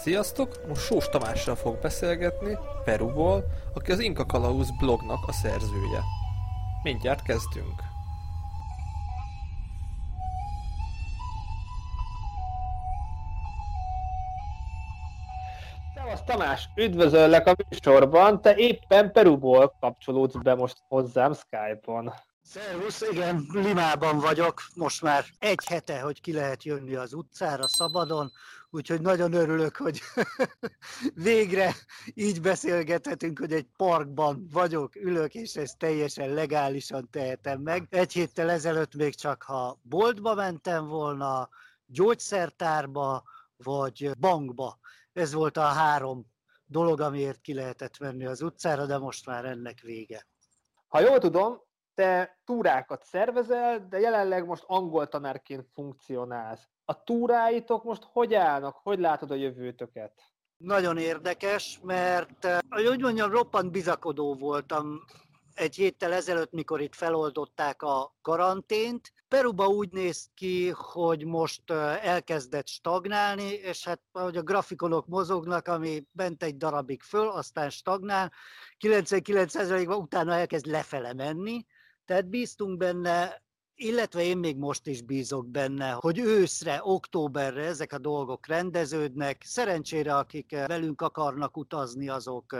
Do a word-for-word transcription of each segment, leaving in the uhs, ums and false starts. Sziasztok! Most Sós Tamással fog beszélgetni, Peruból, aki az Inka Kalauz blognak a szerzője. Mindjárt kezdünk! Szevasz Tamás! Üdvözöllek a műsorban! Te éppen Peruból kapcsolódsz be most hozzám Skype-on. Szervusz, igen, Limában vagyok, most már egy hete, hogy ki lehet jönni az utcára szabadon, úgyhogy nagyon örülök, hogy végre így beszélgethetünk, hogy egy parkban vagyok, ülök, és ezt teljesen legálisan tehetem meg. Egy héttel ezelőtt még csak ha boltba mentem volna, gyógyszertárba vagy bankba. Ez volt a három dolog, amiért ki lehetett menni az utcára, de most már ennek vége. Ha jól tudom, te túrákat szervezel, de jelenleg most angol tanárként funkcionálsz. A túráitok most hogy állnak? Hogy látod a jövőtöket? Nagyon érdekes, mert, hogy úgy mondjam, roppant bizakodó voltam egy héttel ezelőtt, mikor itt feloldották a karantént. Peruba úgy néz ki, hogy most elkezdett stagnálni, és hát ahogy a grafikonok mozognak, ami bent egy darabig föl, aztán stagnál, kilencvenkilenc százalékban utána elkezd lefele menni. Tehát bíztunk benne, illetve én még most is bízok benne, hogy őszre, októberre ezek a dolgok rendeződnek. Szerencsére, akik velünk akarnak utazni, azok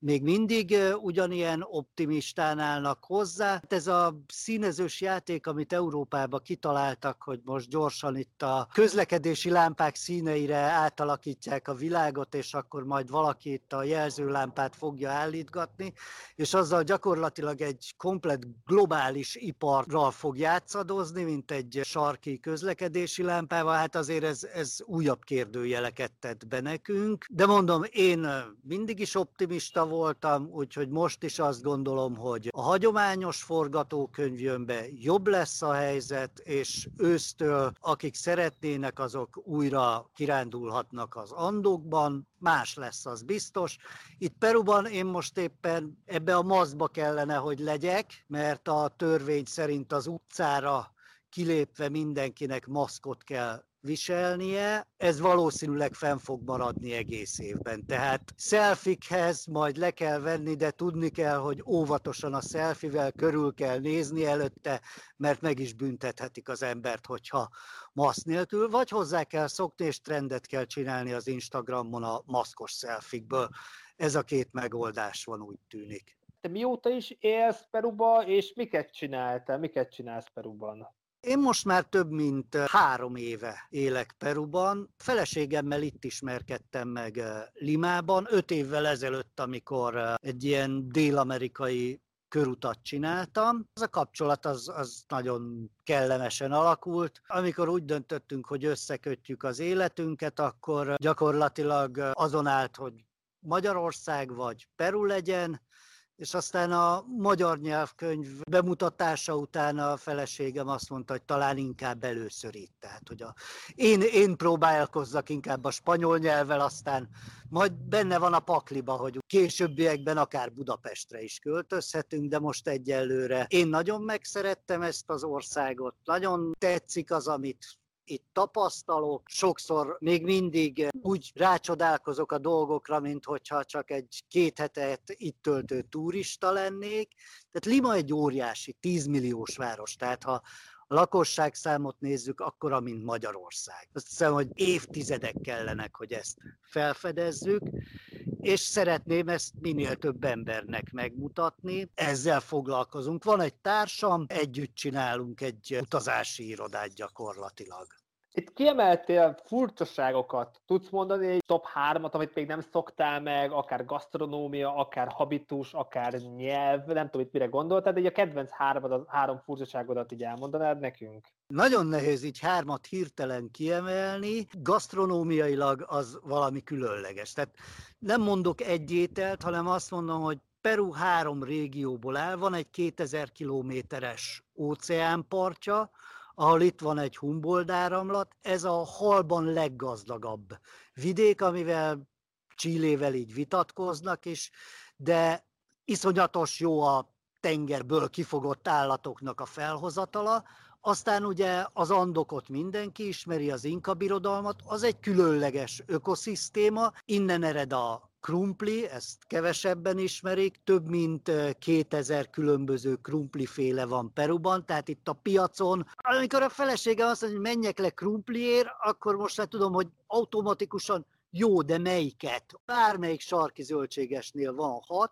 még mindig ugyanilyen optimistán állnak hozzá. Hát ez a színezős játék, amit Európában kitaláltak, hogy most gyorsan itt a közlekedési lámpák színeire átalakítják a világot, és akkor majd valaki itt a jelzőlámpát fogja állítgatni, és azzal gyakorlatilag egy komplett globális iparral fog játszadozni, mint egy sarki közlekedési lámpával. Hát azért ez, ez újabb kérdőjeleket tett be nekünk. De mondom, én mindig is optimista voltam, úgyhogy most is azt gondolom, hogy a hagyományos forgatókönyv jön be, jobb lesz a helyzet, és ősztől, akik szeretnének, azok újra kirándulhatnak az Andokban, más lesz, az biztos. Itt Peruban én most éppen ebbe a maszkba kellene, hogy legyek, mert a törvény szerint az utcára kilépve mindenkinek maszkot kell viselnie, ez valószínűleg fenn fog maradni egész évben. Tehát selfikhez majd le kell venni, de tudni kell, hogy óvatosan a selfivel körül kell nézni előtte, mert meg is büntethetik az embert, hogyha maszk nélkül, vagy hozzá kell szokni, és trendet kell csinálni az Instagramon a maszkos selfikből. Ez a két megoldás van, úgy tűnik. Te mióta is élsz Peruba, és miket csináltál, miket csinálsz Peruban? Én most már több mint három éve élek Peruban. Feleségemmel itt ismerkedtem meg Limában, öt évvel ezelőtt, amikor egy ilyen dél-amerikai körutat csináltam. Ez a kapcsolat az, az nagyon kellemesen alakult. Amikor úgy döntöttünk, hogy összekötjük az életünket, akkor gyakorlatilag azon állt, hogy Magyarország vagy Peru legyen, és aztán a magyar nyelvkönyv bemutatása után a feleségem azt mondta, hogy talán inkább először itt. Tehát, hogy a, én, én próbálkozzak inkább a spanyol nyelvvel, aztán majd benne van a pakliba, hogy későbbiekben akár Budapestre is költözhetünk, de most egyelőre én nagyon megszerettem ezt az országot, nagyon tetszik az, amit itt tapasztalok, sokszor még mindig úgy rácsodálkozok a dolgokra, mint hogyha csak egy két hetet itt töltő turista lennék. Tehát Lima egy óriási, tízmilliós város, tehát ha a lakosságszámot nézzük, akkora, mint Magyarország. Azt hiszem, hogy évtizedek kellenek, hogy ezt felfedezzük, és szeretném ezt minél több embernek megmutatni. Ezzel foglalkozunk. Van egy társam, együtt csinálunk egy utazási irodát gyakorlatilag. Itt kiemeltél furcsaságokat. Tudsz mondani egy top hármat, amit még nem szoktál meg, akár gasztronómia, akár habitus, akár nyelv, nem tudom, itt mire gondoltál, de így a kedvenc hármat, három furcsaságodat így elmondanád nekünk? Nagyon nehéz így hármat hirtelen kiemelni. Gasztronómiailag az valami különleges. Tehát nem mondok egy ételt, hanem azt mondom, hogy Peru három régióból áll. Van egy kétezer kilométeres óceánpartja, ahol itt van egy Humboldt áramlat, ez a halban leggazdagabb vidék, amivel Chilével így vitatkoznak is, de iszonyatos jó a tengerből kifogott állatoknak a felhozatala. Aztán ugye az Andokot mindenki ismeri, az Inka birodalmat, az egy különleges ökoszisztéma, innen ered a krumpli, ezt kevesebben ismerik, több mint kétezer különböző krumpliféle van Peruban, tehát itt a piacon. Amikor a feleségem azt mondja, hogy menjek le krumpliért, akkor most már tudom, hogy automatikusan jó, de melyiket? Bármelyik sarki zöldségesnél van hat,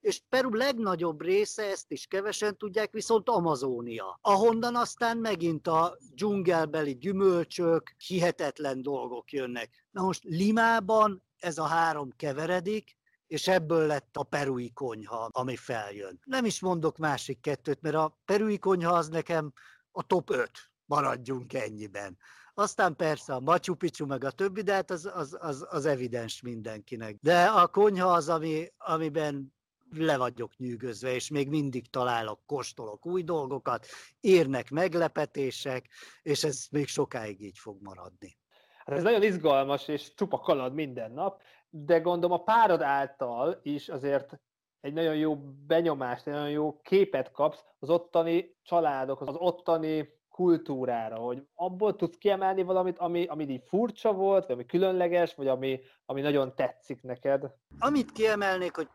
és Peru legnagyobb része, ezt is kevesen tudják, viszont Amazónia, ahonnan aztán megint a dzsungelbeli gyümölcsök, hihetetlen dolgok jönnek. Na most Limában ez a három keveredik, és ebből lett a perui konyha, ami feljön. Nem is mondok másik kettőt, mert a perui konyha az nekem a top öt, maradjunk ennyiben. Aztán persze a Machu Picchu meg a többi, de hát az, az, az, az evidens mindenkinek. De a konyha az, ami, amiben le vagyok nyűgözve, és még mindig találok, kóstolok új dolgokat, érnek meglepetések, és ez még sokáig így fog maradni. Hát ez nagyon izgalmas, és csupa kaland minden nap, de gondolom a párod által is azért egy nagyon jó benyomást, egy nagyon jó képet kapsz az ottani családok, az ottani kultúrára, hogy abból tudsz kiemelni valamit, ami, ami így furcsa volt, vagy ami különleges, vagy ami, ami nagyon tetszik neked. Amit kiemelnék, hogy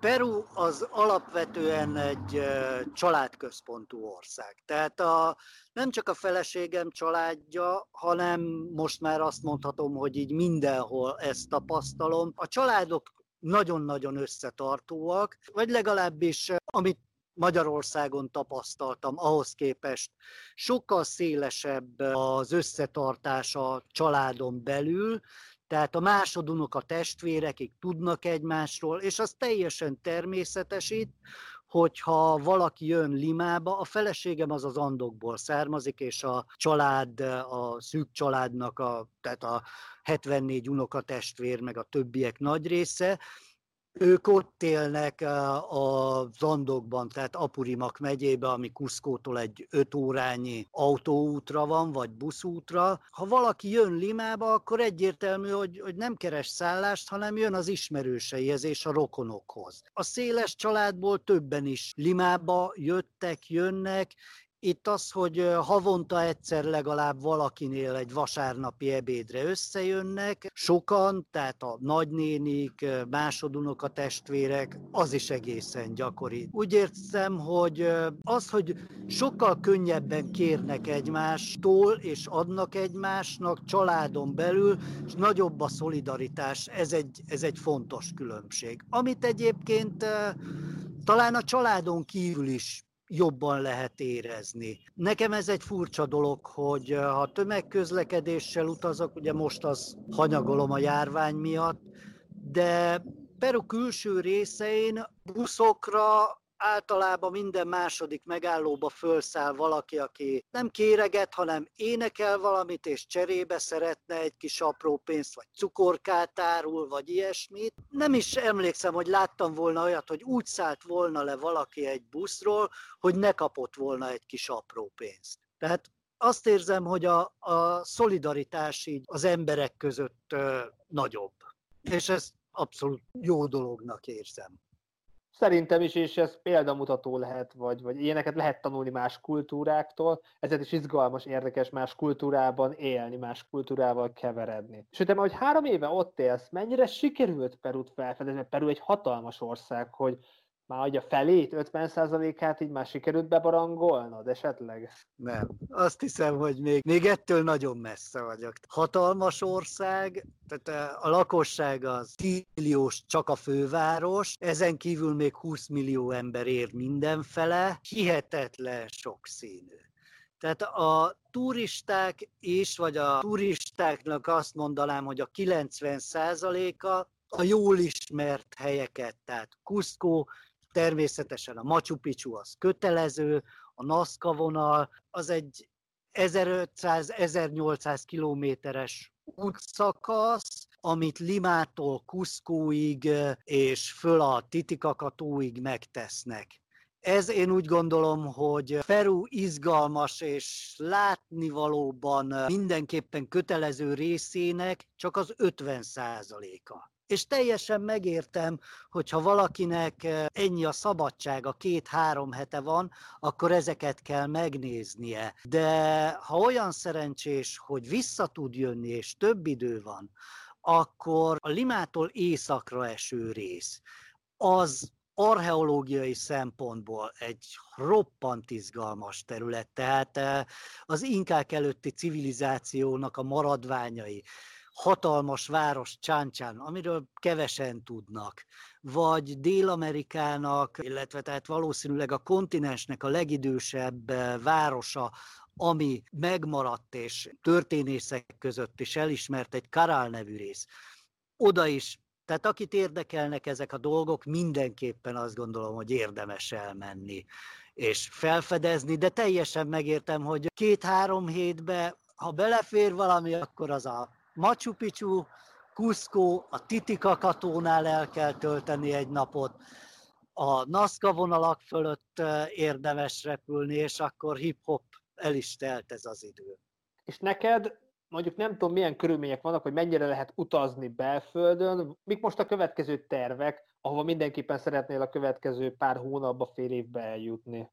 Peru az alapvetően egy családközpontú ország. Tehát a, nem csak a feleségem családja, hanem most már azt mondhatom, hogy így mindenhol ezt tapasztalom. A családok nagyon-nagyon összetartóak, vagy legalábbis amit Magyarországon tapasztaltam, ahhoz képest sokkal szélesebb az összetartás a családon belül. Tehát a másodunok, a testvérekig tudnak egymásról, és az teljesen természetes itt, hogyha valaki jön Limába, a feleségem az az Andokból származik, és a család, a szűk családnak, a, tehát a hetvennégy unokatestvér, meg a többiek nagy része, ők ott élnek az Andokban, tehát Apurimac megyébe, ami Cuscótól egy öt órányi autóútra van, vagy buszútra. Ha valaki jön Limába, akkor egyértelmű, hogy, hogy nem keres szállást, hanem jön az ismerőseihez és a rokonokhoz. A széles családból többen is Limába jöttek, jönnek. Itt az, hogy havonta egyszer legalább valakinél egy vasárnapi ebédre összejönnek, sokan, tehát a nagynénik, másodunok, testvérek, az is egészen gyakori. Úgy érzem, hogy az, hogy sokkal könnyebben kérnek egymástól, és adnak egymásnak családon belül, és nagyobb a szolidaritás, ez egy, ez egy fontos különbség. Amit egyébként talán a családon kívül is jobban lehet érezni. Nekem ez egy furcsa dolog, hogy ha tömegközlekedéssel utazok, ugye most az hanyagolom a járvány miatt, de Peru külső részein buszokra általában minden második megállóba fölszáll valaki, aki nem kéreget, hanem énekel valamit, és cserébe szeretne egy kis apró pénzt, vagy cukorkát árul, vagy ilyesmit. Nem is emlékszem, hogy láttam volna olyat, hogy úgy szállt volna le valaki egy buszról, hogy ne kapott volna egy kis apró pénzt. Tehát azt érzem, hogy a, a szolidaritás így az emberek között ö, nagyobb. És ezt abszolút jó dolognak érzem. Szerintem is, és ez példamutató lehet, vagy, vagy ilyeneket lehet tanulni más kultúráktól, ezért is izgalmas, érdekes más kultúrában élni, más kultúrával keveredni. Sőt, már hogy három éve ott élsz, mennyire sikerült Perut felfedezni, mert Peru egy hatalmas ország, hogy már a felét, ötven százalékát így már sikerült bebarangolnod esetleg? Nem. Azt hiszem, hogy még, még ettől nagyon messze vagyok. Hatalmas ország, tehát a lakosság az tíz milliós csak a főváros, ezen kívül még húsz millió ember ér mindenfele, hihetetlen sokszínű. Tehát a turisták is, vagy a turistáknak azt mondanám, hogy a kilencven százaléka a jól ismert helyeket, tehát Cusco, természetesen a Machu Picchu az kötelező, a Nazca vonal, az egy ezerötszáz-ezernyolcszáz kilométeres útszakasz, amit Limától Cuscoig és föl a Titicacatóig megtesznek. Ez én úgy gondolom, hogy Peru izgalmas és látnivalóban mindenképpen kötelező részének csak az ötven százaléka. És teljesen megértem, hogyha valakinek ennyi a szabadsága, két-három hete van, akkor ezeket kell megnéznie. De ha olyan szerencsés, hogy vissza tud jönni, és több idő van, akkor a Limától északra eső rész, az archeológiai szempontból egy roppant izgalmas terület. Tehát az inkák előtti civilizációnak a maradványai, hatalmas város Csáncán, amiről kevesen tudnak, vagy Dél-Amerikának, illetve tehát valószínűleg a kontinensnek a legidősebb városa, ami megmaradt és történészek között is elismert, egy Karal nevű rész. Oda is, tehát akit érdekelnek ezek a dolgok, mindenképpen azt gondolom, hogy érdemes elmenni és felfedezni, de teljesen megértem, hogy két-három hétbe, ha belefér valami, akkor az a Machu Picchu, Cusco, a Titicacatónál el kell tölteni egy napot, a Nazca vonalak fölött érdemes repülni, és akkor hip-hop el is telt ez az idő. És neked, mondjuk nem tudom milyen körülmények vannak, hogy mennyire lehet utazni belföldön, mik most a következő tervek, ahova mindenképpen szeretnél a következő pár hónapba, fél évbe eljutni?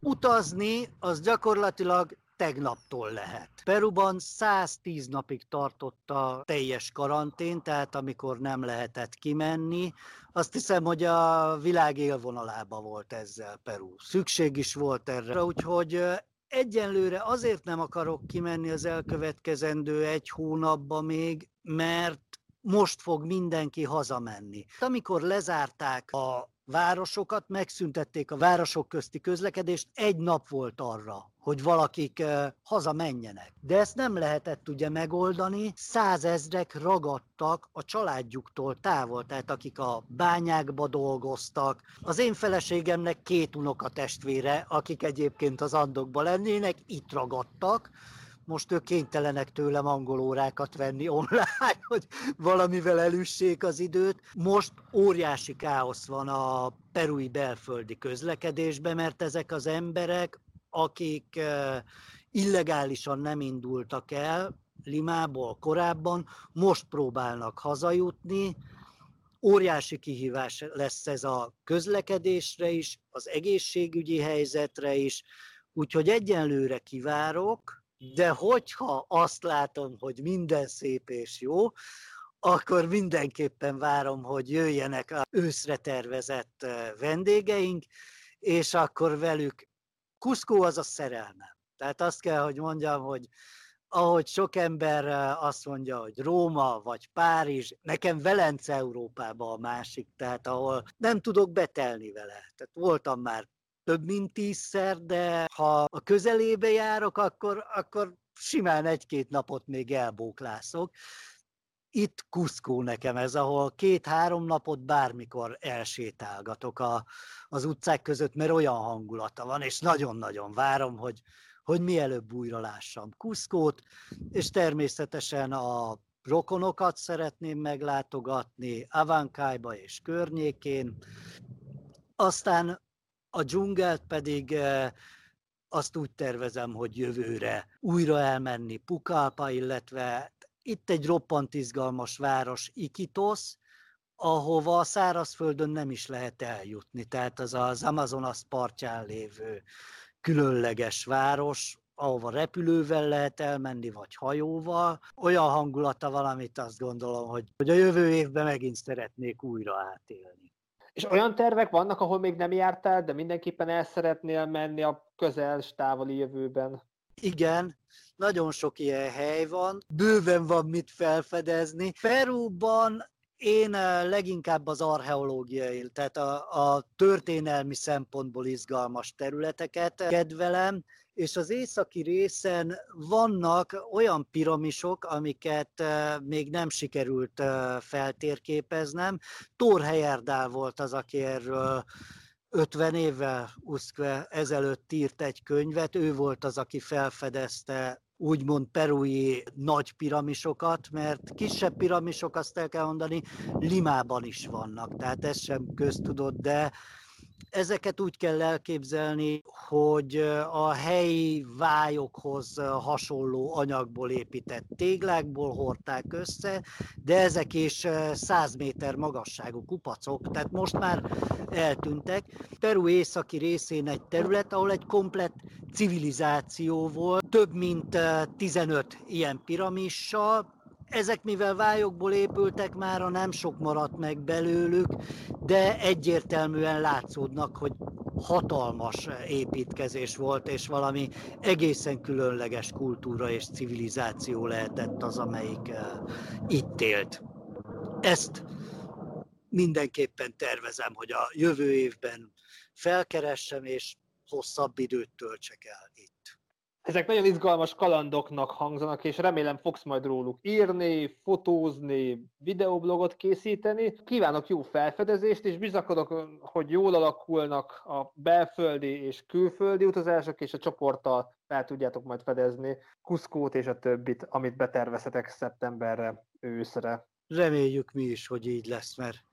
Utazni az gyakorlatilag tegnaptól lehet. Peruban száztíz napig tartott a teljes karantén, tehát amikor nem lehetett kimenni. Azt hiszem, hogy a világ élvonalába volt ezzel Peru. Szükség is volt erre, úgyhogy egyenlőre azért nem akarok kimenni az elkövetkezendő egy hónapba még, mert most fog mindenki hazamenni. Amikor lezárták a városokat, megszüntették a városok közti közlekedést, egy nap volt arra, hogy valakik hazamenjenek. De ezt nem lehetett ugye megoldani, százezrek ragadtak a családjuktól távol, tehát akik a bányákba dolgoztak. Az én feleségemnek két unokatestvére, akik egyébként az Andokban lennének, itt ragadtak. Most ők kénytelenek tőlem angol órákat venni online, hogy valamivel elüssék az időt. Most óriási káosz van a perui belföldi közlekedésben, mert ezek az emberek, akik illegálisan nem indultak el Limából korábban, most próbálnak hazajutni. Óriási kihívás lesz ez a közlekedésre is, az egészségügyi helyzetre is, úgyhogy egyenlőre kivárok, de hogyha azt látom, hogy minden szép és jó, akkor mindenképpen várom, hogy jöjjenek az őszre tervezett vendégeink, és akkor velük Cusco az a szerelmem. Tehát azt kell, hogy mondjam, hogy ahogy sok ember azt mondja, hogy Róma vagy Párizs, nekem Velence Európában a másik, tehát ahol nem tudok betelni vele. Tehát voltam már több mint tízszer, de ha a közelébe járok, akkor, akkor simán egy-két napot még elbóklászok. Itt Cusco nekem ez, ahol két-három napot bármikor elsétálgatok a, az utcák között, mert olyan hangulata van, és nagyon-nagyon várom, hogy, hogy mielőbb újra lássam Cuscót, és természetesen a rokonokat szeretném meglátogatni Abancayba és környékén. Aztán a dzsungelt pedig eh, azt úgy tervezem, hogy jövőre újra elmenni Pucallpa, illetve itt egy roppant izgalmas város, Iquitos, ahova a szárazföldön nem is lehet eljutni. Tehát az az Amazonas partján lévő különleges város, ahova repülővel lehet elmenni, vagy hajóval. Olyan hangulata valamit azt gondolom, hogy, hogy a jövő évben megint szeretnék újra átélni. És olyan tervek vannak, ahol még nem jártál, de mindenképpen el szeretnél menni a közel, távoli jövőben? Igen, nagyon sok ilyen hely van, bőven van mit felfedezni. Perúban én leginkább az archeológiai, tehát a, a történelmi szempontból izgalmas területeket kedvelem, és az északi részen vannak olyan piramisok, amiket még nem sikerült feltérképeznem. Thor Heyerdahl volt az, aki erről ötven évvel ezelőtt írt egy könyvet, ő volt az, aki felfedezte úgymond perui nagy piramisokat, mert kisebb piramisok, azt el kell mondani, Limában is vannak, tehát ez sem köztudott, de Ezeket úgy kell elképzelni, hogy a helyi vályokhoz hasonló anyagból épített téglákból hordták össze, de ezek is száz méter magasságú kupacok, tehát most már eltűntek. Peru északi részén egy terület, ahol egy komplett civilizáció volt, több mint tizenöt ilyen piramissal. Ezek, mivel vályokból épültek, mára nem sok maradt meg belőlük, de egyértelműen látszódnak, hogy hatalmas építkezés volt, és valami egészen különleges kultúra és civilizáció lehetett az, amelyik itt élt. Ezt mindenképpen tervezem, hogy a jövő évben felkeressem, és hosszabb időt töltsek el itt. Ezek nagyon izgalmas kalandoknak hangzanak, és remélem fogsz majd róluk írni, fotózni, videoblogot készíteni. Kívánok jó felfedezést, és bizakodok, hogy jól alakulnak a belföldi és külföldi utazások, és a csoporttal fel tudjátok majd fedezni Cuscót és a többit, amit betervezhetek szeptemberre, őszre. Reméljük mi is, hogy így lesz, mert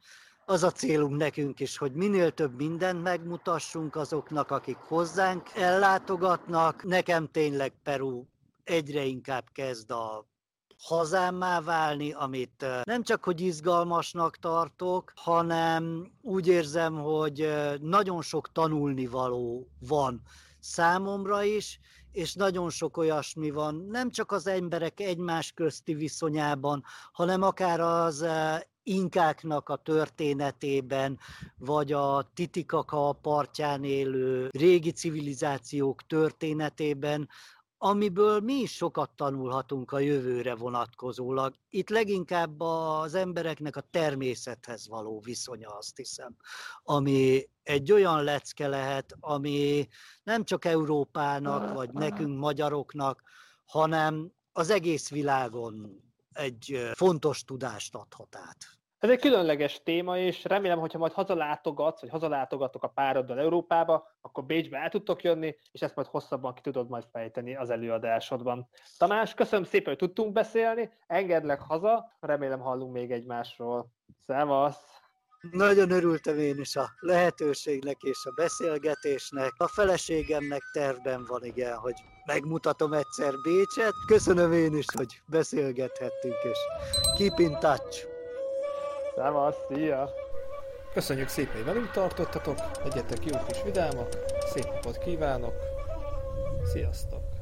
az a célunk nekünk is, hogy minél több mindent megmutassunk azoknak, akik hozzánk ellátogatnak. Nekem tényleg Peru egyre inkább kezd a hazámmá válni, amit nem csak hogy izgalmasnak tartok, hanem úgy érzem, hogy nagyon sok tanulnivaló van számomra is, és nagyon sok olyasmi van, nem csak az emberek egymás közti viszonyában, hanem akár az inkáknak a történetében, vagy a Titicaca partján élő régi civilizációk történetében, amiből mi is sokat tanulhatunk a jövőre vonatkozólag. Itt leginkább az embereknek a természethez való viszonya, azt hiszem, ami egy olyan lecke lehet, ami nem csak Európának, vagy nekünk magyaroknak, hanem az egész világon egy fontos tudást adhat át. Ez egy különleges téma, és remélem, hogyha majd hazalátogatsz, vagy hazalátogatok a pároddal Európába, akkor Bécsbe el tudtok jönni, és ezt majd hosszabban ki tudod majd fejteni az előadásodban. Tamás, köszönöm szépen, hogy tudtunk beszélni, engedlek haza, remélem hallunk még egymásról. Szevasz! Nagyon örültem én is a lehetőségnek és a beszélgetésnek. A feleségemnek tervben van, igen, hogy megmutatom egyszer Bécset. Köszönöm én is, hogy beszélgethettünk, és keep in touch. Szevasz, szia! Köszönjük szépen, hogy velünk tartottatok, legyetek jók és vidámak, szép napot kívánok, sziasztok!